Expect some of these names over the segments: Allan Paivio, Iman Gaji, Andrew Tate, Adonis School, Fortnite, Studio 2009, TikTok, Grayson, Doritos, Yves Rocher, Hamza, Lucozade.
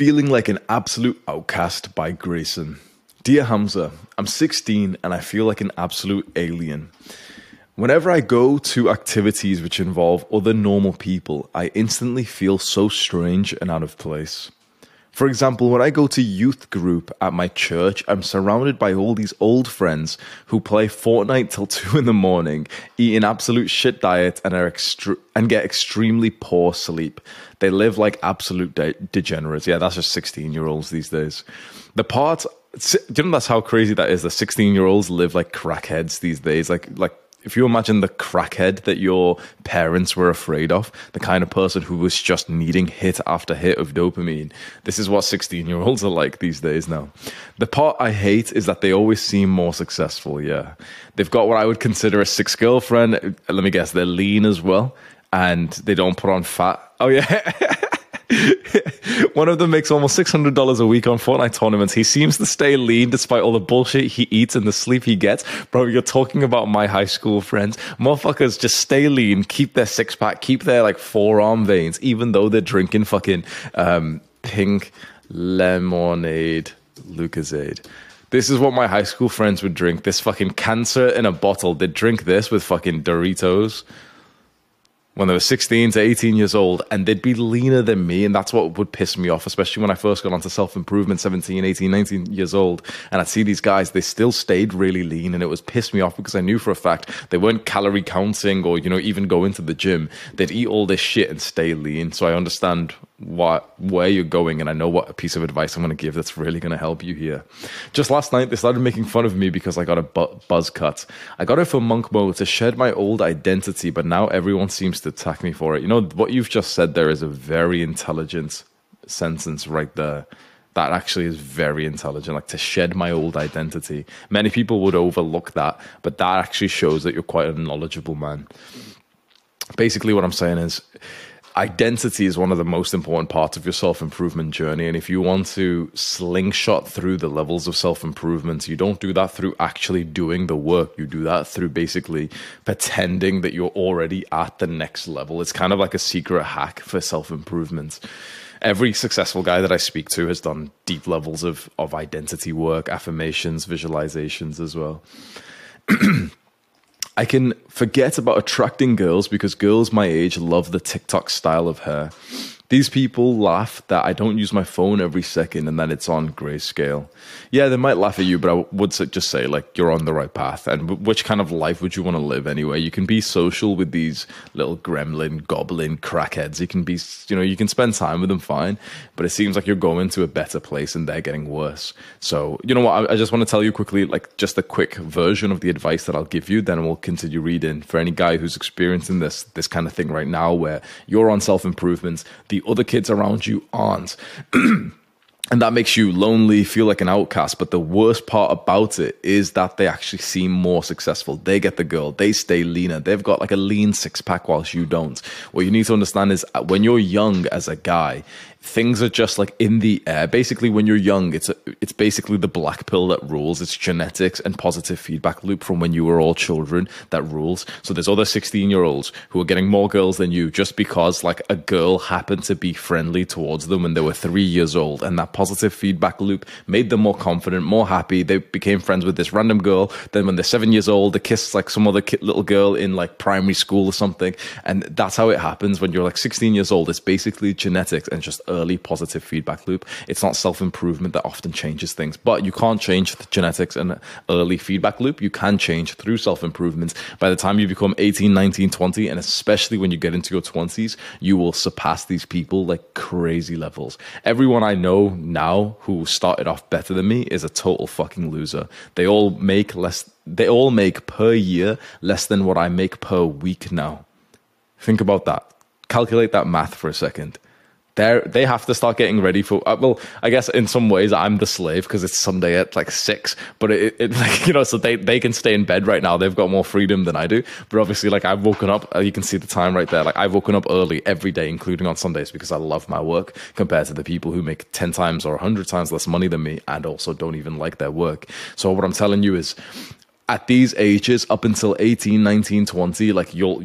Feeling Like an Absolute Outcast by Grayson. Dear Hamza, I'm 16 and I feel like an absolute alien. Whenever I go to activities which involve other normal people, I instantly feel so strange and out of place. For example, when I go to youth group at my church, I'm surrounded by all these old friends who play Fortnite till 2 a.m, eat an absolute shit diet and get extremely poor sleep. They live like absolute degenerates. Yeah, that's just 16-year-olds these days. Do you know that's how crazy that is? The 16-year-olds live like crackheads these days, like. If you imagine the crackhead that your parents were afraid of, the kind of person who was just needing hit after hit of dopamine, this is what 16-year-olds are like these days now. The part I hate is that they always seem more successful, yeah. They've got what I would consider a sixth girlfriend. Let me guess, they're lean as well, and they don't put on fat. Oh, yeah. One of them makes almost $600 a week on Fortnite tournaments. He seems to stay lean despite all the bullshit he eats and the sleep he gets. Bro, you're talking about my high school friends. Motherfuckers just stay lean, keep their six-pack, keep their, like, forearm veins, even though they're drinking fucking pink lemonade Lucozade. This is what my high school friends would drink. This fucking cancer in a bottle. They'd drink this with fucking Doritos when they were 16 to 18 years old, and they'd be leaner than me, and that's what would piss me off, especially when I first got onto self-improvement, 17, 18, 19 years old, and I'd see these guys, they still stayed really lean, and it was pissed me off because I knew for a fact they weren't calorie counting or, you know, even going to the gym. They'd eat all this shit and stay lean, so I understand where you're going, and I know what a piece of advice I'm going to give that's really going to help you here. Just last night, they started making fun of me because I got a buzz cut. I got it for monk mode to shed my old identity, but now everyone seems to attack me for it. You know, what you've just said there is a very intelligent sentence right there. That actually is very intelligent, like to shed my old identity. Many people would overlook that, but that actually shows that you're quite a knowledgeable man. Basically, what I'm saying is, identity is one of the most important parts of your self-improvement journey, and if you want to slingshot through the levels of self-improvement, you don't do that through actually doing the work. You do that through basically pretending that you're already at the next level. It's kind of like a secret hack for self-improvement. Every successful guy that I speak to has done deep levels of identity work, affirmations, visualizations as well. I can forget about attracting girls because girls my age love the TikTok style of hair. These people laugh that I don't use my phone every second and that it's on grayscale. Yeah, they might laugh at you, but I would just say, like, you're on the right path. And which kind of life would you want to live anyway? You can be social with these little gremlin, goblin, crackheads. You can be, you know, you can spend time with them fine, but it seems like you're going to a better place and they're getting worse. So, you know what? I just want to tell you quickly, like, just a quick version of the advice that I'll give you, then we'll continue reading. For any guy who's experiencing this kind of thing right now where you're on self-improvement, the other kids around you aren't. And that makes you lonely, feel like an outcast. But the worst part about it is that they actually seem more successful. They get the girl. They stay leaner. They've got like a lean six-pack whilst you don't. What you need to understand is when you're young as a guy, things are just like in the air. Basically, when you're young, it's basically the black pill that rules. It's genetics and positive feedback loop from when you were all children that rules. So there's other 16-year-olds who are getting more girls than you just because like a girl happened to be friendly towards them when they were 3 years old, and that positive feedback loop made them more confident, more happy. They became friends with this random girl. Then when they're 7 years old, they kiss like some other little girl in like primary school or something. And that's how it happens when you're like 16 years old. It's basically genetics and just early positive feedback loop. It's not self-improvement that often changes things, but you can't change the genetics and early feedback loop. You can change through self-improvement. By the time you become 18, 19, 20, and especially when you get into your 20s, you will surpass these people like crazy levels. Everyone I know now who started off better than me is a total fucking loser. They all make per year less than what I make per week now. Think about that. Calculate that math for a second. They have to start getting ready for, well, I guess in some ways I'm the slave because it's Sunday at like 6, but it like, you know, so they can stay in bed right now. They've got more freedom than I do, but obviously like I've woken up, you can see the time right there. Like I've woken up early every day, including on Sundays, because I love my work compared to the people who make 10 times or 100 times less money than me and also don't even like their work. So what I'm telling you is, at these ages, up until 18, 19, 20, like you'll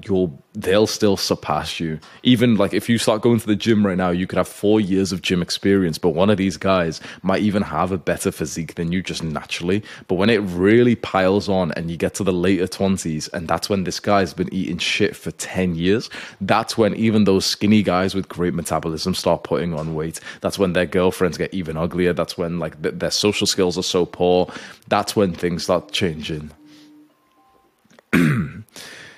they'll still surpass you. Even like if you start going to the gym right now, you could have 4 years of gym experience, but one of these guys might even have a better physique than you just naturally. But when it really piles on and you get to the later 20s, and that's when this guy's been eating shit for 10 years, that's when even those skinny guys with great metabolism start putting on weight. That's when their girlfriends get even uglier. That's when like their social skills are so poor. That's when things start changing.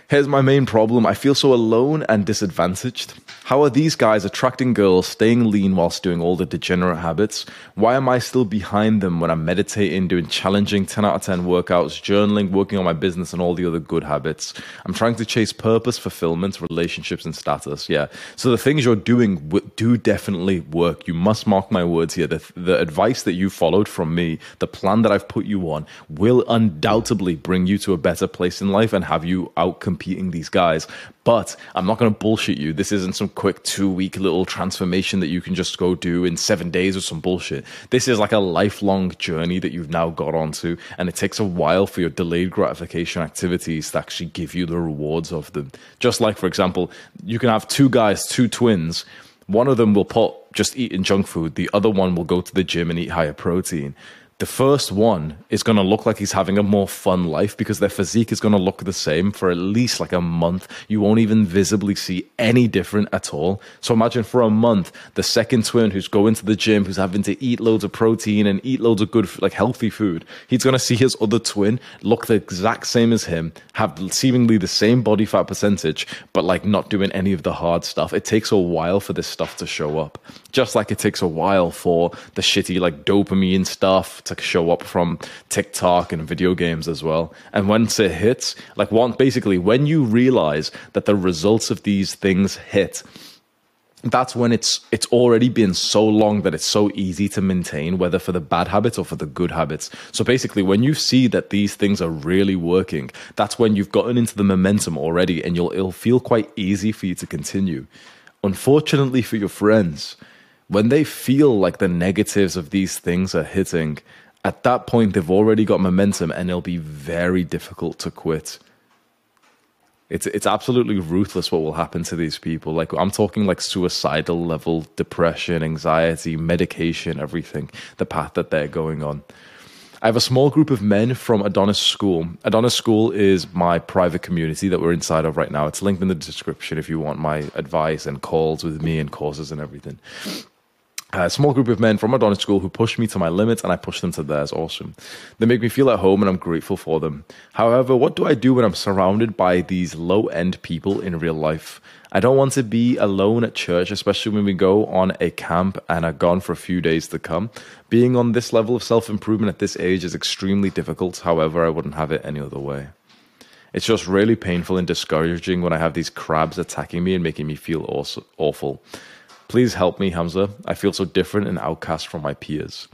Here's my main problem. I feel so alone and disadvantaged. How are these guys attracting girls, staying lean whilst doing all the degenerate habits? Why am I still behind them when I'm meditating, doing challenging 10 out of 10 workouts, journaling, working on my business, and all the other good habits? I'm trying to chase purpose, fulfillment, relationships, and status. Yeah. So the things you're doing do definitely work. You must mark my words here. The advice that you followed from me, the plan that I've put you on, will undoubtedly bring you to a better place in life and have you out-competing these guys. But I'm not going to bullshit you. This isn't some quick 2-week little transformation that you can just go do in 7 days or some bullshit. This is like a lifelong journey that you've now got onto, and it takes a while for your delayed gratification activities to actually give you the rewards of them. Just like, for example, you can have two guys, two twins. One of them will just eating junk food. The other one will go to the gym and eat higher protein. The first one is going to look like he's having a more fun life because their physique is going to look the same for at least like a month. You won't even visibly see any different at all. So imagine for a month, the second twin who's going to the gym, who's having to eat loads of protein and eat loads of good, like healthy food, he's going to see his other twin look the exact same as him, have seemingly the same body fat percentage, but like not doing any of the hard stuff. It takes a while for this stuff to show up. Just like it takes a while for the shitty like dopamine stuff to show up from TikTok and video games as well. And once it hits, like basically when you realize that the results of these things hit, that's when it's already been so long that it's so easy to maintain, whether for the bad habits or for the good habits. So basically, when you see that these things are really working, that's when you've gotten into the momentum already, and it'll feel quite easy for you to continue. Unfortunately for your friends, when they feel like the negatives of these things are hitting, at that point, they've already got momentum and it'll be very difficult to quit. It's absolutely ruthless what will happen to these people. Like, I'm talking like suicidal level depression, anxiety, medication, everything, the path that they're going on. I have a small group of men from Adonis School. Adonis School is my private community that we're inside of right now. It's linked in the description if you want my advice and calls with me and courses and everything. A small group of men from Adonis School who push me to my limits and I push them to theirs. Awesome. They make me feel at home and I'm grateful for them. However, what do I do when I'm surrounded by these low-end people in real life? I don't want to be alone at church, especially when we go on a camp and are gone for a few days to come. Being on this level of self-improvement at this age is extremely difficult. However, I wouldn't have it any other way. It's just really painful and discouraging when I have these crabs attacking me and making me feel awful. Please help me, Hamza. I feel so different and outcast from my peers.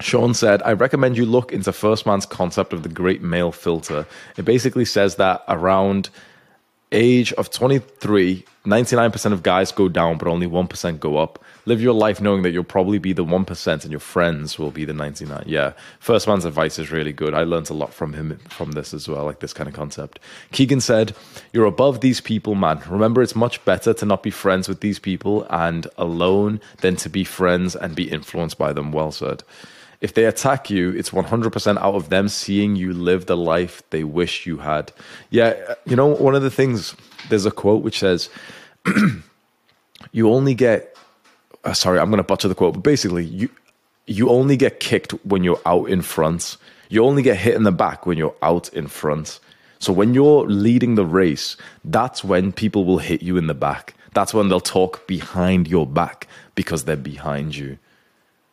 Sean said, I recommend you look into First Man's concept of the great male filter. It basically says that around age of 23, 99% of guys go down, but only 1% go up. Live your life knowing that you'll probably be the 1% and your friends will be the 99. Yeah, First Man's advice is really good. I learned a lot from him from this as well, like this kind of concept. Keegan said, you're above these people, man. Remember, it's much better to not be friends with these people and alone than to be friends and be influenced by them. Well said. If they attack you, it's 100% out of them seeing you live the life they wish you had. Yeah, you know, one of the things, there's a quote which says, you only get, sorry, I'm going to butcher the quote, but basically, you only get kicked when you're out in front. You only get hit in the back when you're out in front. So when you're leading the race, that's when people will hit you in the back. That's when they'll talk behind your back because they're behind you.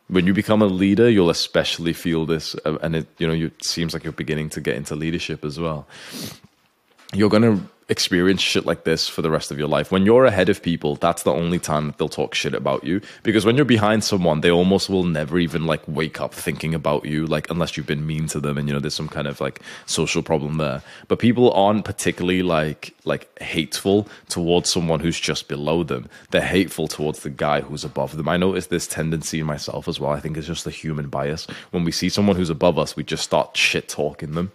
When you become a leader, you'll especially feel this, and it seems like you're beginning to get into leadership as well. You're going to experience shit like this for the rest of your life. When you're ahead of people, that's the only time that they'll talk shit about you, because when you're behind someone, they almost will never even like wake up thinking about you, like unless you've been mean to them and there's some kind of like social problem there. But people aren't particularly like hateful towards someone who's just below them. They're hateful towards the guy who's above them. I noticed this tendency in myself as well. I think it's just the human bias. When we see someone who's above us, we just start shit talking them.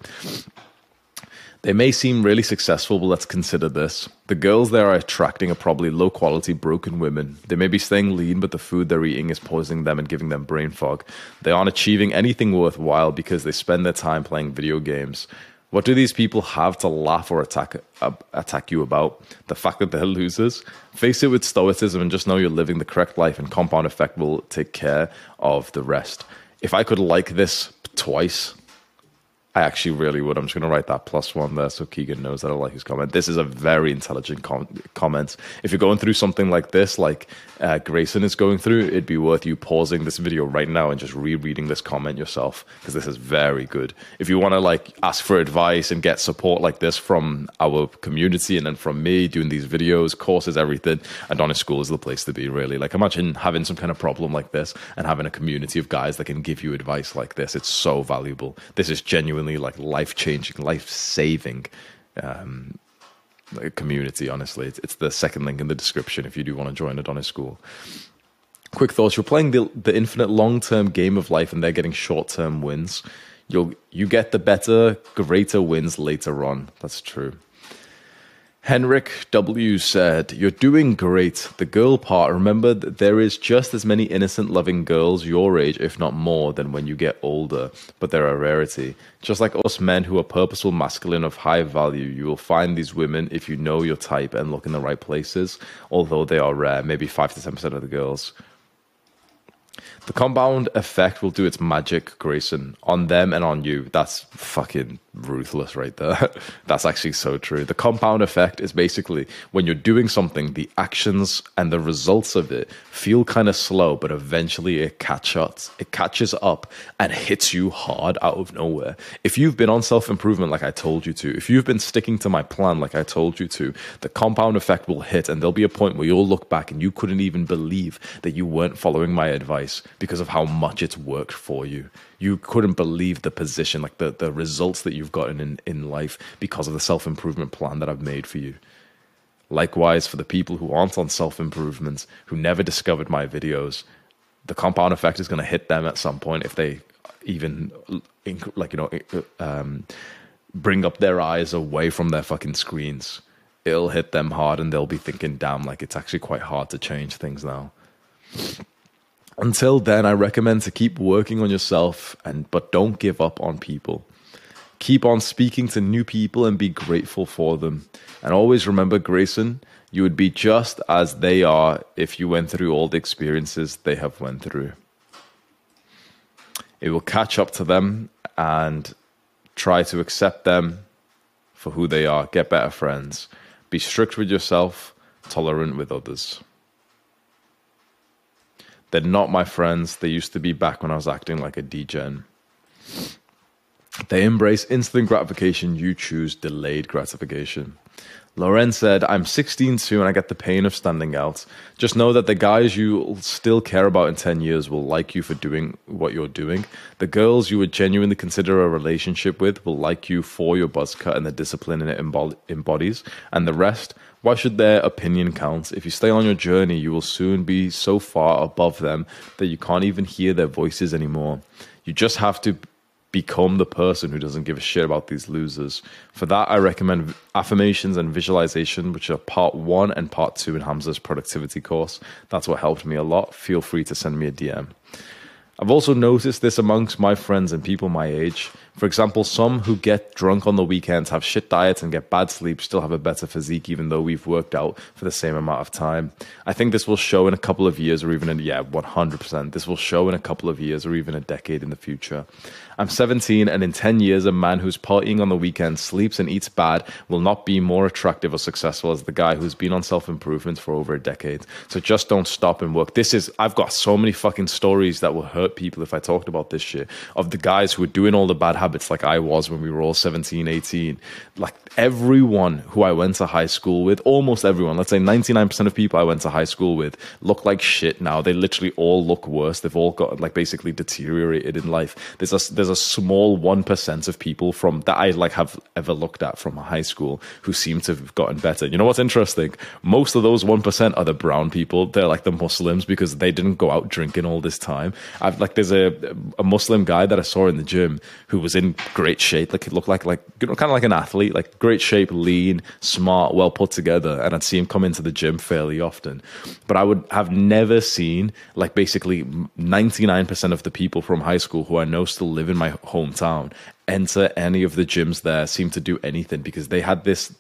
They may seem really successful, but let's consider this. The girls they are attracting are probably low-quality, broken women. They may be staying lean, but the food they're eating is poisoning them and giving them brain fog. They aren't achieving anything worthwhile because they spend their time playing video games. What do these people have to laugh or attack you about? The fact that they're losers? Face it with stoicism and just know you're living the correct life, and compound effect will take care of the rest. If I could like this twice, I actually really would. I'm just going to write that +1 there so Keegan knows that I like his comment. This is a very intelligent comment. If you're going through something like this, like Grayson is going through, it'd be worth you pausing this video right now and just rereading this comment yourself, because this is very good. If you want to like ask for advice and get support like this from our community and then from me doing these videos, courses, everything, Adonis School is the place to be, really. Like, imagine having some kind of problem like this and having a community of guys that can give you advice like this. It's so valuable. This is genuinely like life-changing, life-saving community, honestly. It's the second link in the description if you do want to join Adonis School. Quick thoughts. You're playing the infinite long-term game of life and they're getting short-term wins. You get the better, greater wins later on. That's true. Henrik W. said, "You're doing great. The girl part, remember that there is just as many innocent, loving girls your age, if not more, than when you get older, but they're a rarity. Just like us men who are purposeful, masculine, of high value, you will find these women if you know your type and look in the right places, although they are rare, maybe 5 to 10% of the girls. The compound effect will do its magic, Grayson, on them and on you." That's fucking ruthless right there. That's actually so true. The compound effect is basically when you're doing something, the actions and the results of it feel kind of slow, but eventually it catches up and hits you hard out of nowhere. If you've been on self-improvement like I told you to, if you've been sticking to my plan like I told you to, the compound effect will hit and there'll be a point where you'll look back and you couldn't even believe that you weren't following my advice, because of how much it's worked for you. You couldn't believe the position, like the results that you've gotten in life because of the self-improvement plan that I've made for you. Likewise, for the people who aren't on self-improvements, who never discovered my videos, the compound effect is going to hit them at some point if they even bring up their eyes away from their fucking screens. It'll hit them hard and they'll be thinking, damn, like it's actually quite hard to change things now. Until then, I recommend to keep working on yourself, but don't give up on people. Keep on speaking to new people and be grateful for them. And always remember, Grayson, you would be just as they are if you went through all the experiences they have went through. It will catch up to them, and try to accept them for who they are. Get better friends. Be strict with yourself, tolerant with others. They're not my friends. They used to be back when I was acting like a degen. They embrace instant gratification. You choose delayed gratification. Lauren said, "I'm 16 soon and I get the pain of standing out. Just know that the guys you'll still care about in 10 years will like you for doing what you're doing. The girls you would genuinely consider a relationship with will like you for your buzz cut and the discipline it embodies. And the rest, why should their opinion count? If you stay on your journey, you will soon be so far above them that you can't even hear their voices anymore. You just have to become the person who doesn't give a shit about these losers. For that, I recommend affirmations and visualization, which are part 1 and part 2 in Hamza's productivity course. That's what helped me a lot. Feel free to send me a DM. I've also noticed this amongst my friends and people my age. For example, some who get drunk on the weekends, have shit diets and get bad sleep, still have a better physique even though we've worked out for the same amount of time. I think this will show in a couple of years or even 100%. This will show in a couple of years or even a decade in the future. I'm 17 and in 10 years, a man who's partying on the weekends, sleeps and eats bad will not be more attractive or successful as the guy who's been on self-improvement for over a decade. So just don't stop and work." I've got so many fucking stories that will hurt people if I talked about this shit, of the guys who are doing all the bad habits like I was when we were all 17, 18. Like everyone who I went to high school with, almost everyone, let's say 99% of people I went to high school with look like shit now. They literally all look worse. They've all got like basically deteriorated in life. There's a small 1% of people from that I like have ever looked at from high school who seem to have gotten better. You know what's interesting? Most of those 1% are the brown people. They're like the Muslims because they didn't go out drinking all this time. I've Like there's a Muslim guy that I saw in the gym who was in great shape. Like he looked like kind of like an athlete, like great shape, lean, smart, well put together. And I'd see him come into the gym fairly often, but I would have never seen like basically 99% of the people from high school who I know still live in my hometown enter any of the gyms there, seem to do anything, because they had this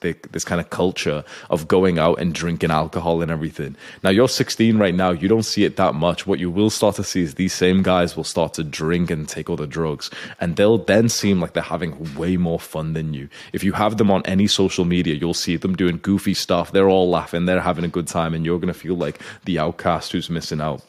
kind of culture of going out and drinking alcohol and everything. Now you're 16 right now, you don't see it that much. What you will start to see is these same guys will start to drink and take other drugs, and they'll then seem like they're having way more fun than you. If you have them on any social media, you'll see them doing goofy stuff, they're all laughing, they're having a good time, and you're going to feel like the outcast who's missing out.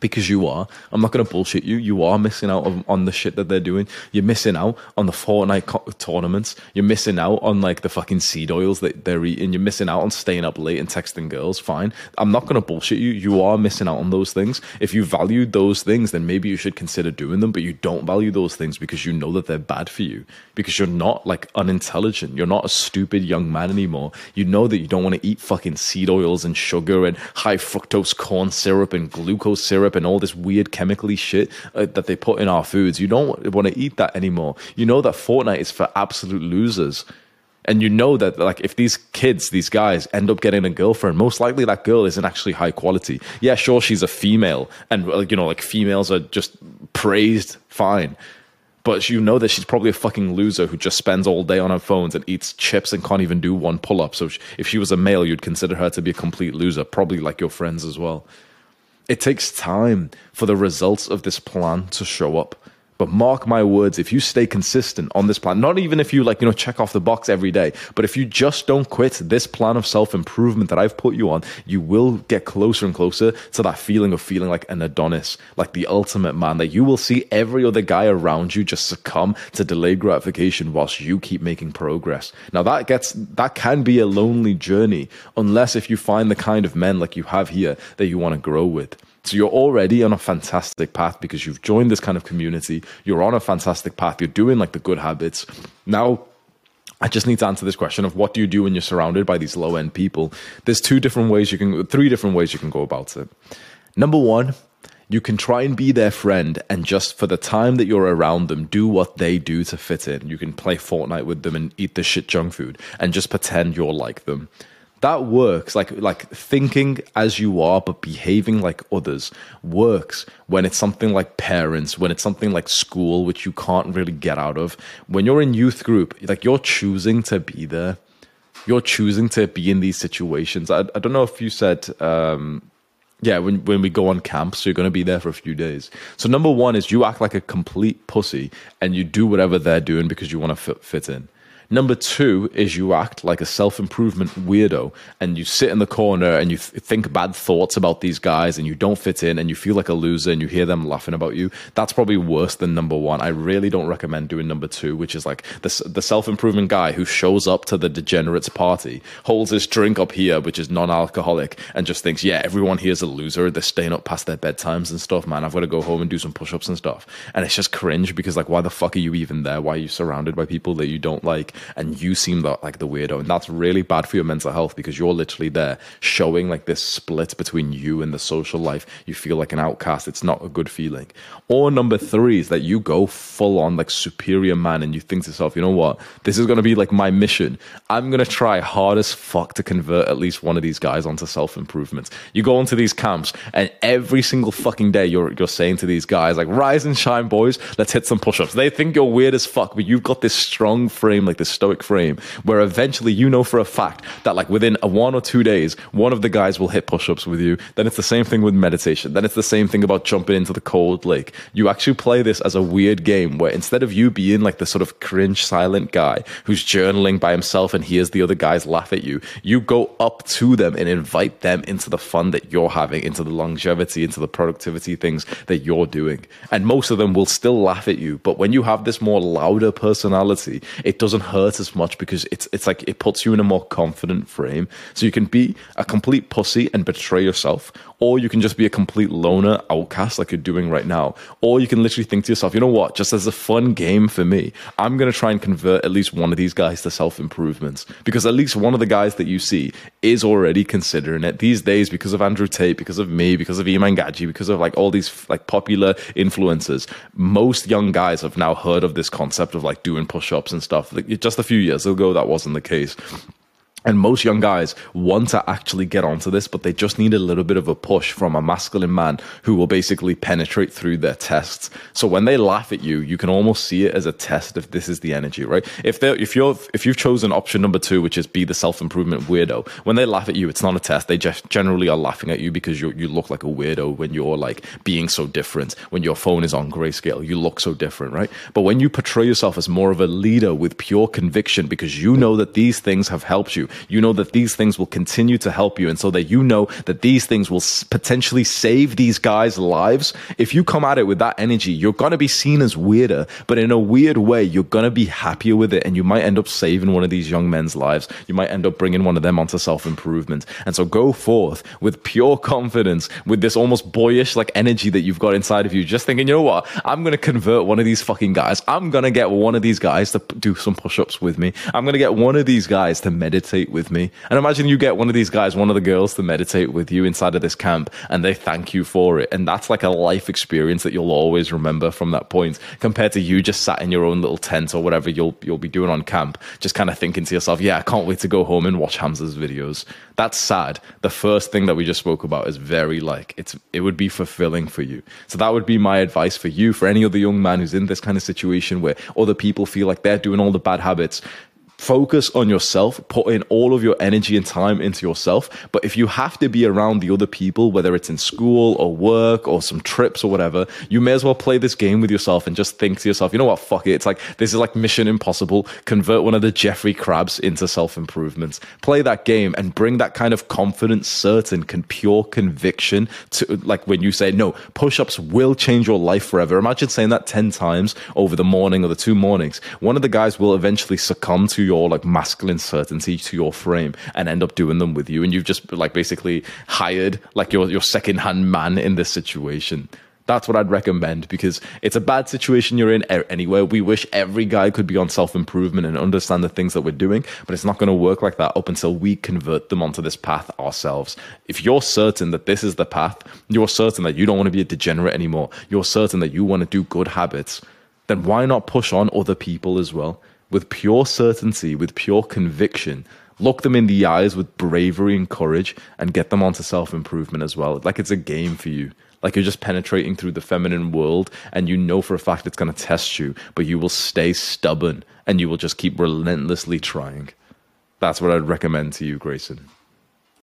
Because you are. I'm not going to bullshit you. You are missing out on the shit that they're doing. You're missing out on the Fortnite tournaments. You're missing out on like the fucking seed oils that they're eating. You're missing out on staying up late and texting girls. Fine. I'm not going to bullshit you. You are missing out on those things. If you value those things, then maybe you should consider doing them, but you don't value those things because you know that they're bad for you, because you're not like unintelligent. You're not a stupid young man anymore. You know that you don't want to eat fucking seed oils and sugar and high fructose corn syrup and glucose syrup and all this weird chemically shit that they put in our foods. You don't want to eat that anymore. You know that Fortnite is for absolute losers. And you know that like if these guys end up getting a girlfriend, most likely that girl isn't actually high quality. Yeah, sure, she's a female. And you know, like females are just praised, fine. But you know that she's probably a fucking loser who just spends all day on her phones and eats chips and can't even do one pull-up. So if she was a male, you'd consider her to be a complete loser, probably like your friends as well. It takes time for the results of this plan to show up. But mark my words, if you stay consistent on this plan, not even if you like, you know, check off the box every day, but if you just don't quit this plan of self-improvement that I've put you on, you will get closer and closer to that feeling of feeling like an Adonis, like the ultimate man, that you will see every other guy around you just succumb to delayed gratification whilst you keep making progress. Now that can be a lonely journey, unless if you find the kind of men like you have here that you want to grow with. So you're already on a fantastic path because you've joined this kind of community. You're on a fantastic path. You're doing like the good habits. Now, I just need to answer this question of what do you do when you're surrounded by these low-end people? There's three different ways you can go about it. Number one, you can try and be their friend, and just for the time that you're around them, do what they do to fit in. You can play Fortnite with them and eat the shit junk food and just pretend you're like them. That works, like thinking as you are, but behaving like others works when it's something like parents, when it's something like school, which you can't really get out of. When you're in youth group, like you're choosing to be there. You're choosing to be in these situations. I don't know if you said, yeah, when we go on camp, so you're going to be there for a few days. So number one is you act like a complete pussy and you do whatever they're doing because you want to fit in. Number two is you act like a self-improvement weirdo and you sit in the corner and you think bad thoughts about these guys and you don't fit in and you feel like a loser and you hear them laughing about you. That's probably worse than number one. I really don't recommend doing number two, which is like the self-improvement guy who shows up to the degenerates party, holds his drink up here, which is non-alcoholic, and just thinks, yeah, everyone here's a loser. They're staying up past their bedtimes and stuff, man. I've got to go home and do some push-ups and stuff. And it's just cringe because like, why the fuck are you even there? Why are you surrounded by people that you don't like? And you seem like the weirdo, and that's really bad for your mental health because you're literally there showing like this split between you and the social life. You feel like an outcast. It's not a good feeling. Or number three is that you go full on like superior man and you think to yourself, you know what, this is going to be like my mission. I'm going to try hard as fuck to convert at least one of these guys onto self-improvement. You go onto these camps and every single fucking day you're saying to these guys like, rise and shine boys, let's hit some push-ups. They think you're weird as fuck, but you've got this strong frame, like this stoic frame, where eventually you know for a fact that like within 1 or 2 days one of the guys will hit push-ups with you. Then it's the same thing with meditation. Then it's the same thing about jumping into the cold lake. You actually play this as a weird game where instead of you being like the sort of cringe silent guy who's journaling by himself and hears the other guys laugh at you, you go up to them and invite them into the fun that you're having, into the longevity, into the productivity things that you're doing. And most of them will still laugh at you, but when you have this more louder personality, it doesn't hurt hurt as much because it's like it puts you in a more confident frame. So you can be a complete pussy and betray yourself, or you can just be a complete loner outcast like you're doing right now, or you can literally think to yourself, you know what, just as a fun game for me, I'm going to try and convert at least one of these guys to self-improvements, because at least one of the guys that you see is already considering it these days because of Andrew Tate, because of me, because of Iman Gaji, because of like all these like popular influencers. Most young guys have now heard of this concept of like doing push-ups and stuff. Like, just a few years ago, that wasn't the case. And most young guys want to actually get onto this, but they just need a little bit of a push from a masculine man who will basically penetrate through their tests. So when they laugh at you, you can almost see it as a test if this is the energy, right? If you've chosen option number two, which is be the self-improvement weirdo, when they laugh at you, it's not a test. They just generally are laughing at you because you look like a weirdo when you're like being so different. When your phone is on grayscale, you look so different, right? But when you portray yourself as more of a leader with pure conviction, because you know that these things have helped you, you know that these things will continue to help you, and so that you know that these things will potentially save these guys' lives. If you come at it with that energy, you're going to be seen as weirder, but in a weird way, you're going to be happier with it, and you might end up saving one of these young men's lives. You might end up bringing one of them onto self-improvement. And so go forth with pure confidence, with this almost boyish like energy that you've got inside of you, just thinking, you know what, I'm going to convert one of these fucking guys. I'm going to get one of these guys to do some push-ups with me. I'm going to get one of these guys to meditate with me. And imagine you get one of these guys, one of the girls, to meditate with you inside of this camp, and they thank you for it. And that's like a life experience that you'll always remember from that point, compared to you just sat in your own little tent or whatever you'll be doing on camp, just kind of thinking to yourself, yeah, I can't wait to go home and watch Hamza's videos. That's sad. The first thing that we just spoke about is very like, it would be fulfilling for you. So that would be my advice for you, for any other young man who's in this kind of situation where other people feel like they're doing all the bad habits. Focus on yourself, put in all of your energy and time into yourself. But if you have to be around the other people, whether it's in school or work or some trips or whatever, you may as well play this game with yourself and just think to yourself, you know what, fuck it. It's like, this is like Mission Impossible. Convert one of the Jeffrey Krabs into self-improvements. Play that game and bring that kind of confidence, certain, pure conviction to, like, when you say, no, push-ups will change your life forever. Imagine saying that 10 times over the morning or the 2 mornings. One of the guys will eventually succumb to your like masculine certainty, to your frame, and end up doing them with you, and you've just like basically hired like your second-hand man in this situation. That's what I'd recommend, because it's a bad situation you're in anywhere. We wish every guy could be on self-improvement and understand the things that we're doing, but it's not going to work like that up until we convert them onto this path ourselves. If you're certain that this is the path, you're certain that you don't want to be a degenerate anymore, you're certain that you want to do good habits, then why not push on other people as well? With pure certainty, with pure conviction, look them in the eyes with bravery and courage, and get them onto self-improvement as well. Like it's a game for you. Like you're just penetrating through the feminine world, and you know for a fact it's going to test you, but you will stay stubborn and you will just keep relentlessly trying. That's what I'd recommend to you, Grayson.